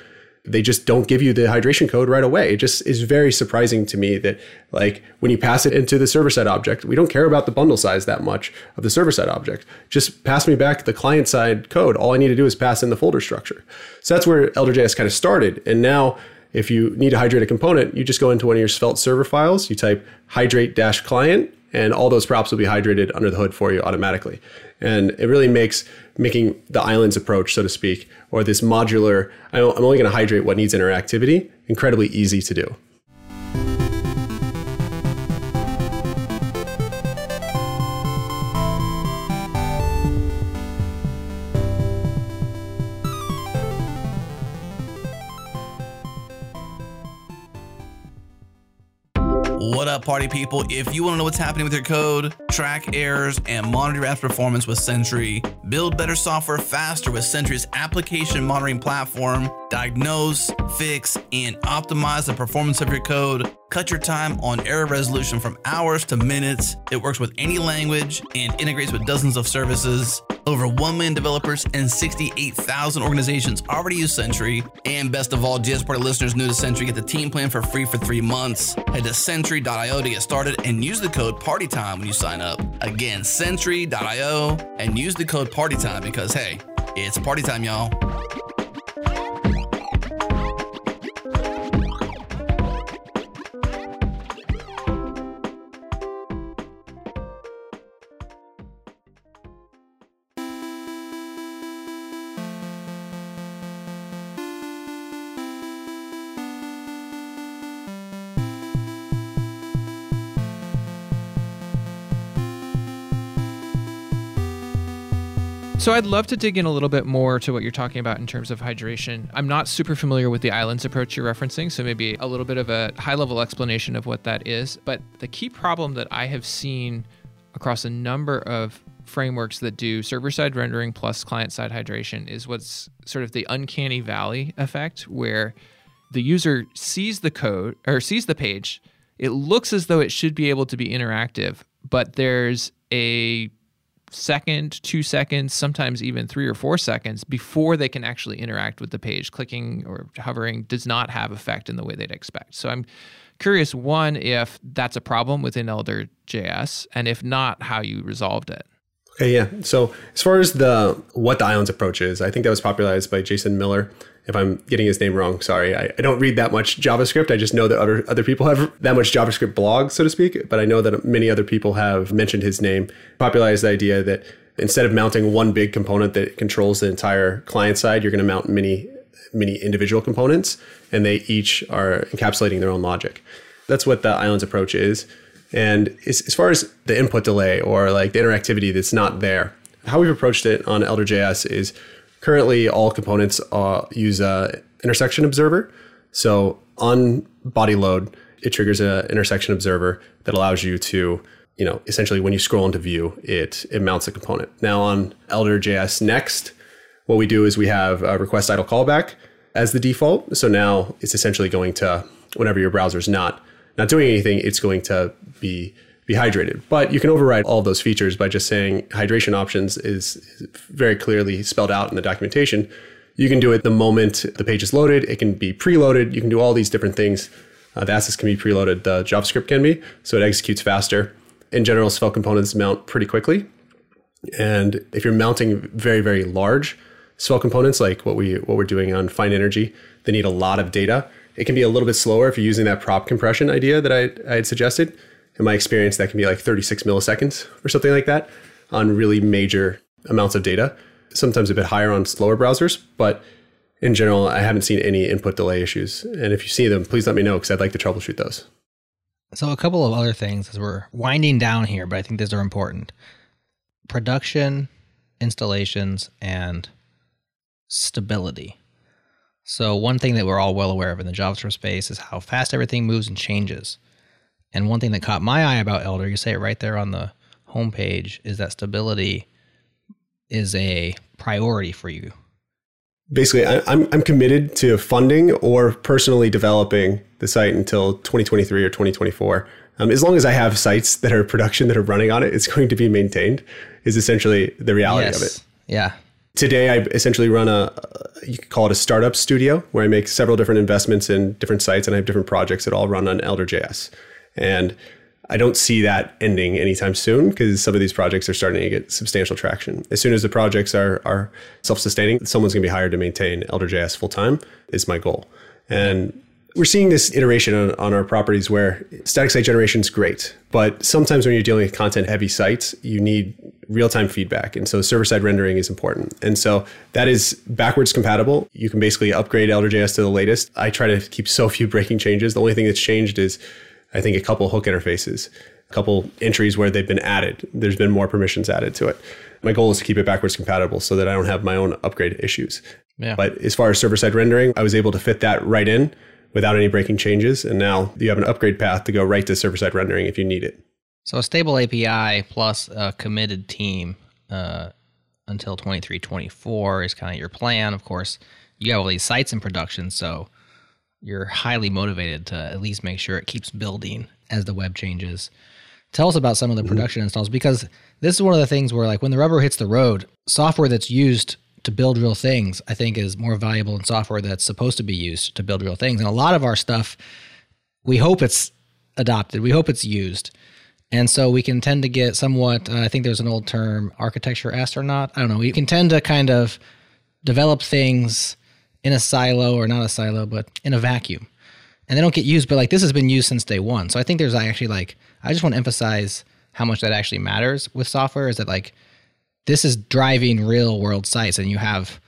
they just don't give you the hydration code right away. It just is very surprising to me that, like, when you pass it into the server side object, we don't care about the bundle size that much of the server side object. Just pass me back the client side code. All I need to do is pass in the folder structure. So that's where Elder.js kind of started. And now if you need to hydrate a component, you just go into one of your Svelte server files, you type hydrate-client, and all those props will be hydrated under the hood for you automatically. And it really makes making the islands approach, so to speak, or this modular, I'm only going to hydrate what needs interactivity, incredibly easy to do. What up, party people? If you want to know what's happening with your code, track errors, and monitor your app's performance with Sentry, build better software faster with Sentry's application monitoring platform, diagnose, fix, and optimize the performance of your code. Cut your time on error resolution from hours to minutes. It works with any language and integrates with dozens of services. Over one million developers and sixty-eight thousand organizations already use Sentry. And best of all, J S Party listeners new to Sentry get the team plan for free for three months. Head to sentry dot io to get started and use the code PARTYTIME when you sign up. Again, sentry dot io and use the code PARTYTIME because, hey, it's party time, y'all. So I'd love to dig in a little bit more to what you're talking about in terms of hydration. I'm not super familiar with the islands approach you're referencing, so maybe a little bit of a high-level explanation of what that is. But the key problem that I have seen across a number of frameworks that do server-side rendering plus client-side hydration is what's sort of the uncanny valley effect, where the user sees the code or sees the page. It looks as though it should be able to be interactive, but there's a second, two seconds, sometimes even three or four seconds before they can actually interact with the page. Clicking or hovering does not have effect in the way they'd expect. So I'm curious, one, if that's a problem within Elder.js, and if not, how you resolved it. Okay, yeah. So as far as the what the islands approach is, I think that was popularized by Jason Miller. If I'm getting his name wrong, sorry. I, I don't read that much JavaScript. I just know that other other people have that much JavaScript blog, so to speak. But I know that many other people have mentioned his name, popularized the idea that instead of mounting one big component that controls the entire client side, you're going to mount many, many individual components, and they each are encapsulating their own logic. That's what the islands approach is. And as, as far as the input delay or like the interactivity that's not there, how we've approached it on Elder.js is currently, all components uh, use an intersection observer. So on body load, it triggers an intersection observer that allows you to, you know, essentially when you scroll into Vue, it, it mounts a component. Now on Elder.js Next, what we do is we have a request idle callback as the default. So now it's essentially going to, whenever your browser's not not doing anything, it's going to be be hydrated. But you can override all of those features by just saying hydration options is very clearly spelled out in the documentation. You can do it the moment the page is loaded. It can be preloaded. You can do all these different things. Uh, the assets can be preloaded. The JavaScript can be. So it executes faster. In general, Svelte components mount pretty quickly. And if you're mounting very, very large Svelte components, like what, we, what we're doing on Fine Energy, they need a lot of data. It can be a little bit slower if you're using that prop compression idea that I, I had suggested. In my experience, that can be like thirty-six milliseconds or something like that on really major amounts of data, sometimes a bit higher on slower browsers. But in general, I haven't seen any input delay issues. And if you see them, please let me know because I'd like to troubleshoot those. So a couple of other things as we're winding down here, but I think these are important. Production, installations, and stability. So one thing that we're all well aware of in the JavaScript space is how fast everything moves and changes. And one thing that caught my eye about Elder, you say it right there on the homepage, is that stability is a priority for you. Basically, I, I'm I'm committed to funding or personally developing the site until twenty twenty-three or twenty twenty-four. Um, as long as I have sites that are production that are running on it, it's going to be maintained, is essentially the reality yes. of it. Yeah. Today, I essentially run a, you could call it a startup studio, where I make several different investments in different sites, and I have different projects that all run on Elder dot J S. And I don't see that ending anytime soon, because some of these projects are starting to get substantial traction. As soon as the projects are, are self-sustaining, someone's going to be hired to maintain Elder dot J S full-time is my goal. And we're seeing this iteration on, on our properties where static site generation is great, but sometimes when you're dealing with content-heavy sites, you need real-time feedback. And so server-side rendering is important. And so that is backwards compatible. You can basically upgrade Elder dot J S to the latest. I try to keep so few breaking changes. The only thing that's changed is, I think, a couple hook interfaces, a couple entries where they've been added. There's been more permissions added to it. My goal is to keep it backwards compatible so that I don't have my own upgrade issues. Yeah. But as far as server-side rendering, I was able to fit that right in without any breaking changes. And now you have an upgrade path to go right to server-side rendering if you need it. So a stable A P I plus a committed team uh, until twenty-three twenty-four is kind of your plan. Of course, you have all these sites in production, so you're highly motivated to at least make sure it keeps building as the web changes. Tell us about some of the production installs, because this is one of the things where, like, when the rubber hits the road, software that's used to build real things, I think, is more valuable than software that's supposed to be used to build real things. And a lot of our stuff, we hope it's adopted. We hope it's used. And so we can tend to get somewhat, uh, I think there's an old term, architecture astronaut. I don't know. We can tend to kind of develop things in a silo, or not a silo, but in a vacuum. And they don't get used, but like this has been used since day one. So I think there's actually like, I just want to emphasize how much that actually matters with software, is that like, this is driving real world sites. And you have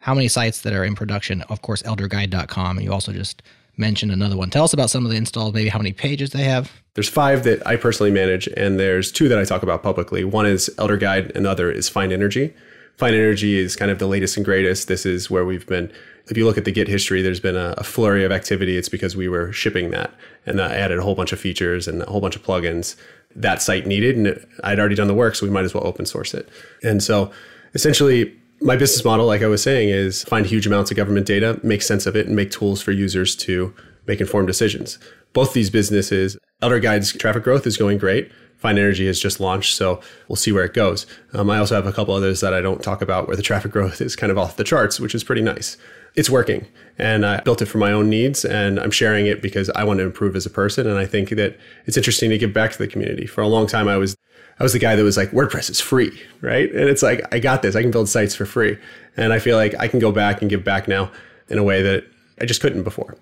how many sites that are in production? Of course, elder guide dot com. And you also just mentioned another one. Tell us about some of the installs, maybe how many pages they have. There's five that I personally manage, and there's two that I talk about publicly. One is Elder Guide, and the other is Find Energy. Find Energy is kind of the latest and greatest. This is where we've been, if you look at the Git history, there's been a, a flurry of activity. It's because we were shipping that, and that added a whole bunch of features and a whole bunch of plugins that site needed, and it, I'd already done the work, so we might as well open source it. And so essentially, my business model, like I was saying, is find huge amounts of government data, make sense of it, and make tools for users to make informed decisions. Both these businesses, Elder Guide's traffic growth is going great. Fine Energy has just launched, so we'll see where it goes. Um, I also have a couple others that I don't talk about where the traffic growth is kind of off the charts, which is pretty nice. It's working, and I built it for my own needs, and I'm sharing it because I want to improve as a person, and I think that it's interesting to give back to the community. For a long time, I was I was the guy that was like, WordPress is free, right? And it's like, I got this. I can build sites for free, and I feel like I can go back and give back now in a way that I just couldn't before,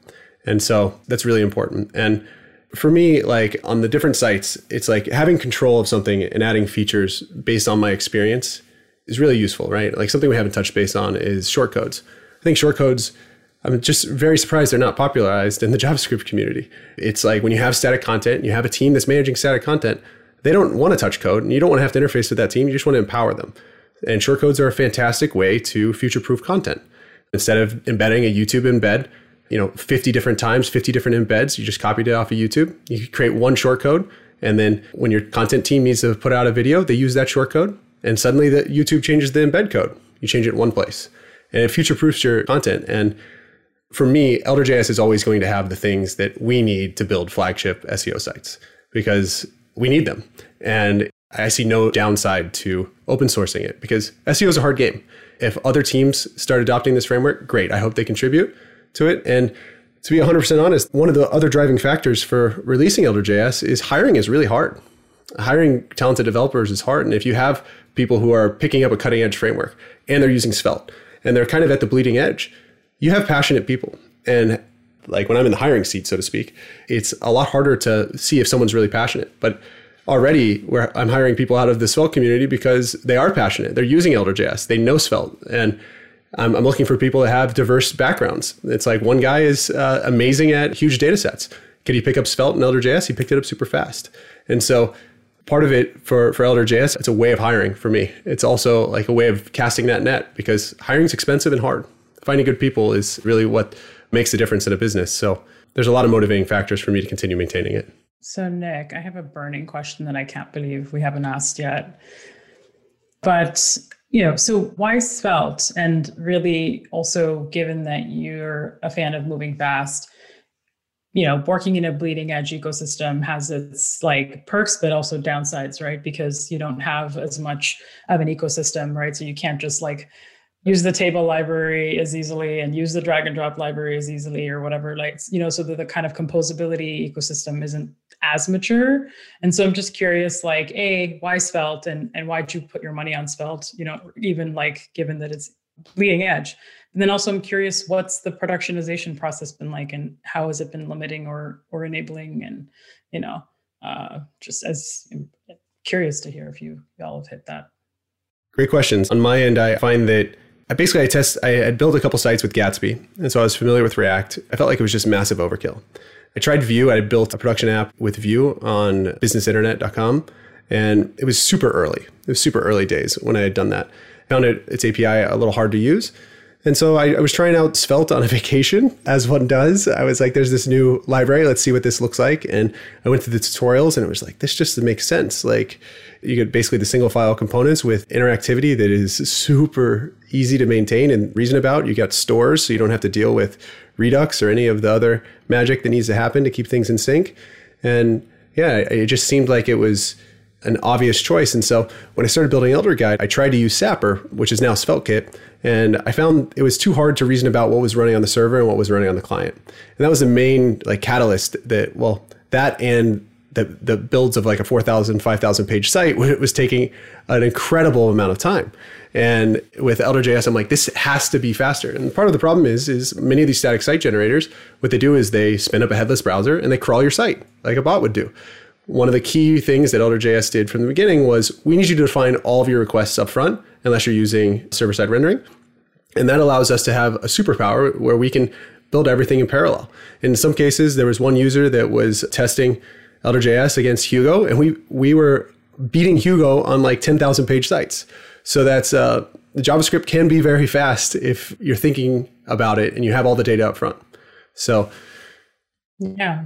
and so that's really important. And for me, like on the different sites, it's like having control of something and adding features based on my experience is really useful, right? Like something we haven't touched base on is shortcodes. I think shortcodes, I'm just very surprised they're not popularized in the JavaScript community. It's like when you have static content, you have a team that's managing static content, they don't want to touch code, and you don't want to have to interface with that team. You just want to empower them. And shortcodes are a fantastic way to future-proof content. Instead of embedding a YouTube embed, you know, fifty different times, fifty different embeds. You just copied it off of YouTube. You create one shortcode, and then when your content team needs to put out a video, they use that shortcode, and suddenly the YouTube changes the embed code. You change it one place, and it future-proofs your content. And for me, Elder dot J S is always going to have the things that we need to build flagship S E O sites, because we need them. And I see no downside to open sourcing it, because S E O is a hard game. If other teams start adopting this framework, great. I hope they contribute to it. And to be one hundred percent honest, one of the other driving factors for releasing Elder dot J S is hiring is really hard. Hiring talented developers is hard. And if you have people who are picking up a cutting edge framework and they're using Svelte and they're kind of at the bleeding edge, you have passionate people. And like when I'm in the hiring seat, so to speak, it's a lot harder to see if someone's really passionate. But already where I'm hiring people out of the Svelte community because they are passionate. They're using Elder dot J S. They know Svelte. And I'm looking for people that have diverse backgrounds. It's like one guy is uh, amazing at huge data sets. Could he pick up Svelte and Elder dot J S? He picked it up super fast. And so part of it for, for Elder dot J S, it's a way of hiring for me. It's also like a way of casting that net, because hiring is expensive and hard. Finding good people is really what makes the difference in a business. So there's a lot of motivating factors for me to continue maintaining it. So Nick, I have a burning question that I can't believe we haven't asked yet. But you know, so why Svelte? And really also given that you're a fan of moving fast, you know, working in a bleeding edge ecosystem has its like perks, but also downsides, right? Because you don't have as much of an ecosystem, right? So you can't just like use the table library as easily and use the drag and drop library as easily or whatever, like, you know, so that the kind of composability ecosystem isn't as mature. And so I'm just curious, like, A, why Svelte and, and why'd you put your money on Svelte, you know, even like given that it's bleeding edge. And then also I'm curious, what's the productionization process been like and how has it been limiting or or enabling? And, you know, uh, just as I'm curious to hear if you y'all have hit that. Great questions. On my end, I find that I basically I test I had built a couple sites with Gatsby, and so I was familiar with React. I felt like it was just massive overkill. I tried Vue. I had built a production app with Vue on business internet dot com, and it was super early. It was super early days when I had done that. I found it, its A P I a little hard to use. And so I, I was trying out Svelte on a vacation, as one does. I was like, there's this new library. Let's see what this looks like. And I went through the tutorials and it was like, this just makes sense. Like, you get basically the single file components with interactivity that is super easy to maintain and reason about. You got stores, so you don't have to deal with Redux or any of the other magic that needs to happen to keep things in sync. And yeah, it just seemed like it was an obvious choice. And so when I started building Elder Guide, I tried to use Sapper, which is now SvelteKit, and I found it was too hard to reason about what was running on the server and what was running on the client. And that was the main like catalyst that, well, that and the the builds of like a four thousand, five thousand page site when it was taking an incredible amount of time. And with Elder dot J S, I'm like, this has to be faster. And part of the problem is, is many of these static site generators, what they do is they spin up a headless browser and they crawl your site like a bot would do. One of the key things that Elder dot J S did from the beginning was we need you to define all of your requests up front unless you're using server-side rendering. And that allows us to have a superpower where we can build everything in parallel. In some cases, there was one user that was testing Elder dot J S against Hugo, and we we were beating Hugo on like ten thousand page sites. So that's uh, the JavaScript can be very fast if you're thinking about it and you have all the data up front. So yeah.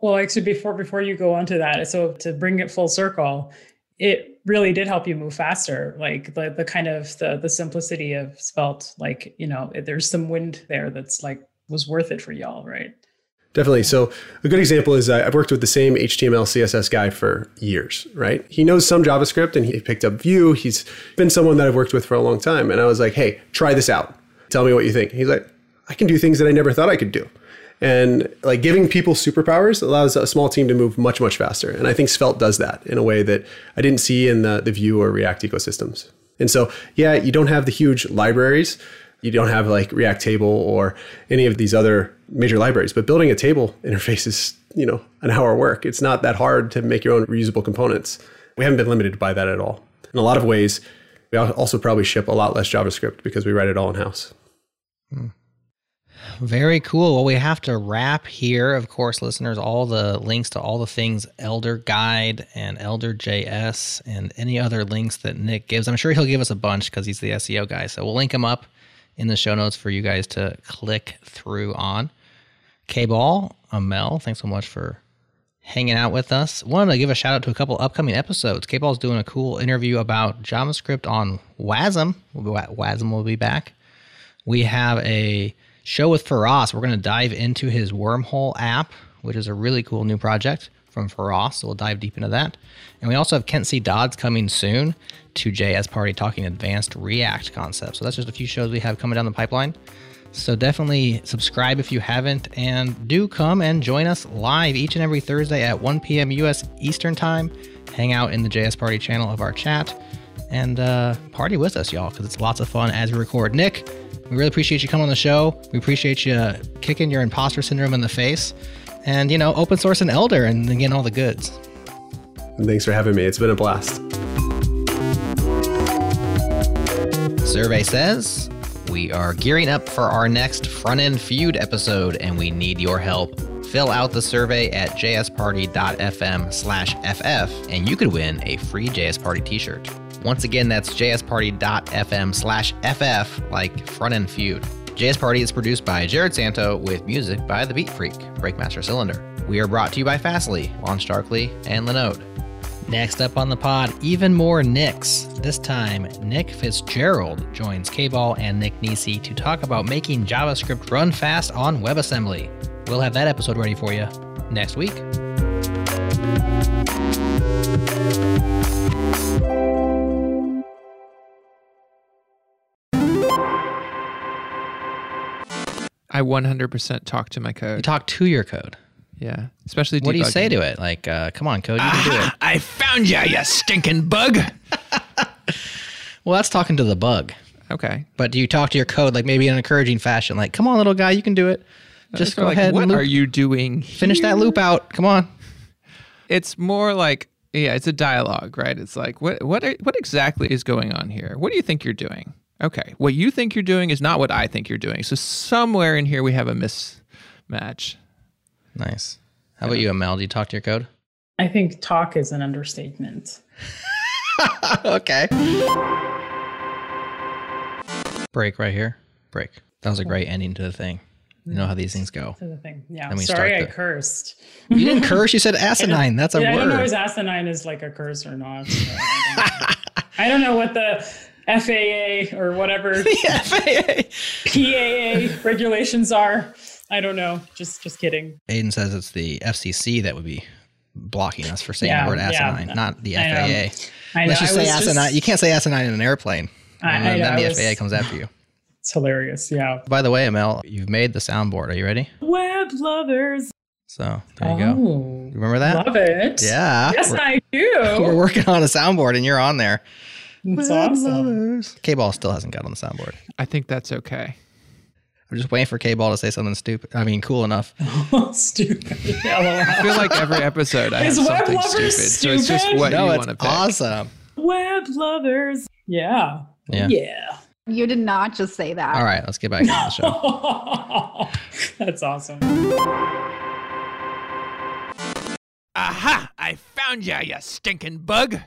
Well, actually, before before you go on to that, so to bring it full circle, it really did help you move faster. Like the the kind of the the simplicity of Svelte, like, you know, there's some wind there that's like was worth it for y'all, right? Definitely. So a good example is I've worked with the same H T M L, C S S guy for years, right? He knows some JavaScript and he picked up Vue. He's been someone that I've worked with for a long time. And I was like, hey, try this out. Tell me what you think. He's like, I can do things that I never thought I could do. And like giving people superpowers allows a small team to move much, much faster. And I think Svelte does that in a way that I didn't see in the, the Vue or React ecosystems. And so, yeah, you don't have the huge libraries. You don't have like React Table or any of these other major libraries. But building a table interface is, you know, an hour work. It's not that hard to make your own reusable components. We haven't been limited by that at all. In a lot of ways, we also probably ship a lot less JavaScript because we write it all in-house. Hmm. Very cool. Well, we have to wrap here. Of course, listeners, all the links to all the things Elder Guide and Elder dot J S and any other links that Nick gives. I'm sure he'll give us a bunch because he's the S E O guy. So we'll link them up in the show notes for you guys to click through on. K-Ball, Amel, thanks so much for hanging out with us. Wanted to give a shout out to a couple upcoming episodes. K-Ball's doing a cool interview about JavaScript on Wasm. Wasm will be back. We have a show with Feroz. We're going to dive into his Wormhole app, which is a really cool new project from Feroz. So we'll dive deep into that. And we also have Kent C. Dodds coming soon to J S Party talking advanced React concepts. So that's just a few shows we have coming down the pipeline. So definitely subscribe if you haven't, and do come and join us live each and every Thursday at one p.m. U S Eastern time. Hang out in the J S Party channel of our chat and uh, party with us, y'all, because it's lots of fun as we record. Nick, we really appreciate you coming on the show. We appreciate you kicking your imposter syndrome in the face and, you know, open source and Elder and getting all the goods. Thanks for having me. It's been a blast. Survey says we are gearing up for our next Front End Feud episode and we need your help. Fill out the survey at j s party dot f m slash f f and you could win a free J S Party t-shirt. Once again, that's j s party dot f m slash f f, like Front End Feud. J S Party is produced by Jared Santo with music by The Beat Freak, Breakmaster Cylinder. We are brought to you by Fastly, LaunchDarkly, and Linode. Next up on the pod, even more Nicks. This time, Nick Fitzgerald joins K-Ball and Nick Nisi to talk about making JavaScript run fast on WebAssembly. We'll have that episode ready for you next week. you I one hundred percent talk to my code. You talk to your code. Yeah, especially debugging. What do you say to it? Like, uh, come on, code, you Aha, can do it. I found you, you stinking bug. Well, that's talking to the bug. Okay. But do you talk to your code, like maybe in an encouraging fashion? Like, come on, little guy, you can do it. No, Just go like, ahead. What and loop. are you doing? Finish here? that loop out. Come on. It's more like, yeah, it's a dialogue, right? It's like, what, what, are, what exactly is going on here? What do you think you're doing? Okay, what you think you're doing is not what I think you're doing. So somewhere in here we have a mismatch. Nice. How yeah. about you, Amel? Do you talk to your code? I think talk is an understatement. Okay. Break right here. Break. That was a great ending to the thing. You know how these things go. To the thing. Yeah. Sorry, I the... cursed. You didn't curse. You said asinine. That's a yeah, word. I don't know if asinine is like a curse or not. So I, don't I don't know what the... F A A or whatever the F A A P A A regulations are. I don't know. Just just kidding. Aiden says it's the F C C that would be blocking us for saying yeah, the word asinine, yeah, not the I F A A. Know. I Let's know. Just I say asinine. Just, you can't say asinine in an airplane. I, and then, I, then the was, F A A comes after you. It's hilarious. Yeah. By the way, Amel, you've made the soundboard. Are you ready? Web lovers. So there you oh, go. You remember that? Love it. Yeah. Yes, we're, I do. We're working on a soundboard and you're on there. It's awesome. K-Ball still hasn't got on the soundboard. I think that's okay. I'm just waiting for K-Ball to say something stupid. I mean, cool enough. Stupid. I feel like every episode I Is have something stupid, stupid. So it's just what no, you want to pick. Awesome. Web lovers. Yeah. Yeah. Yeah. You did not just say that. All right, let's get back to the show. That's awesome. Aha! I found you, you stinking bug.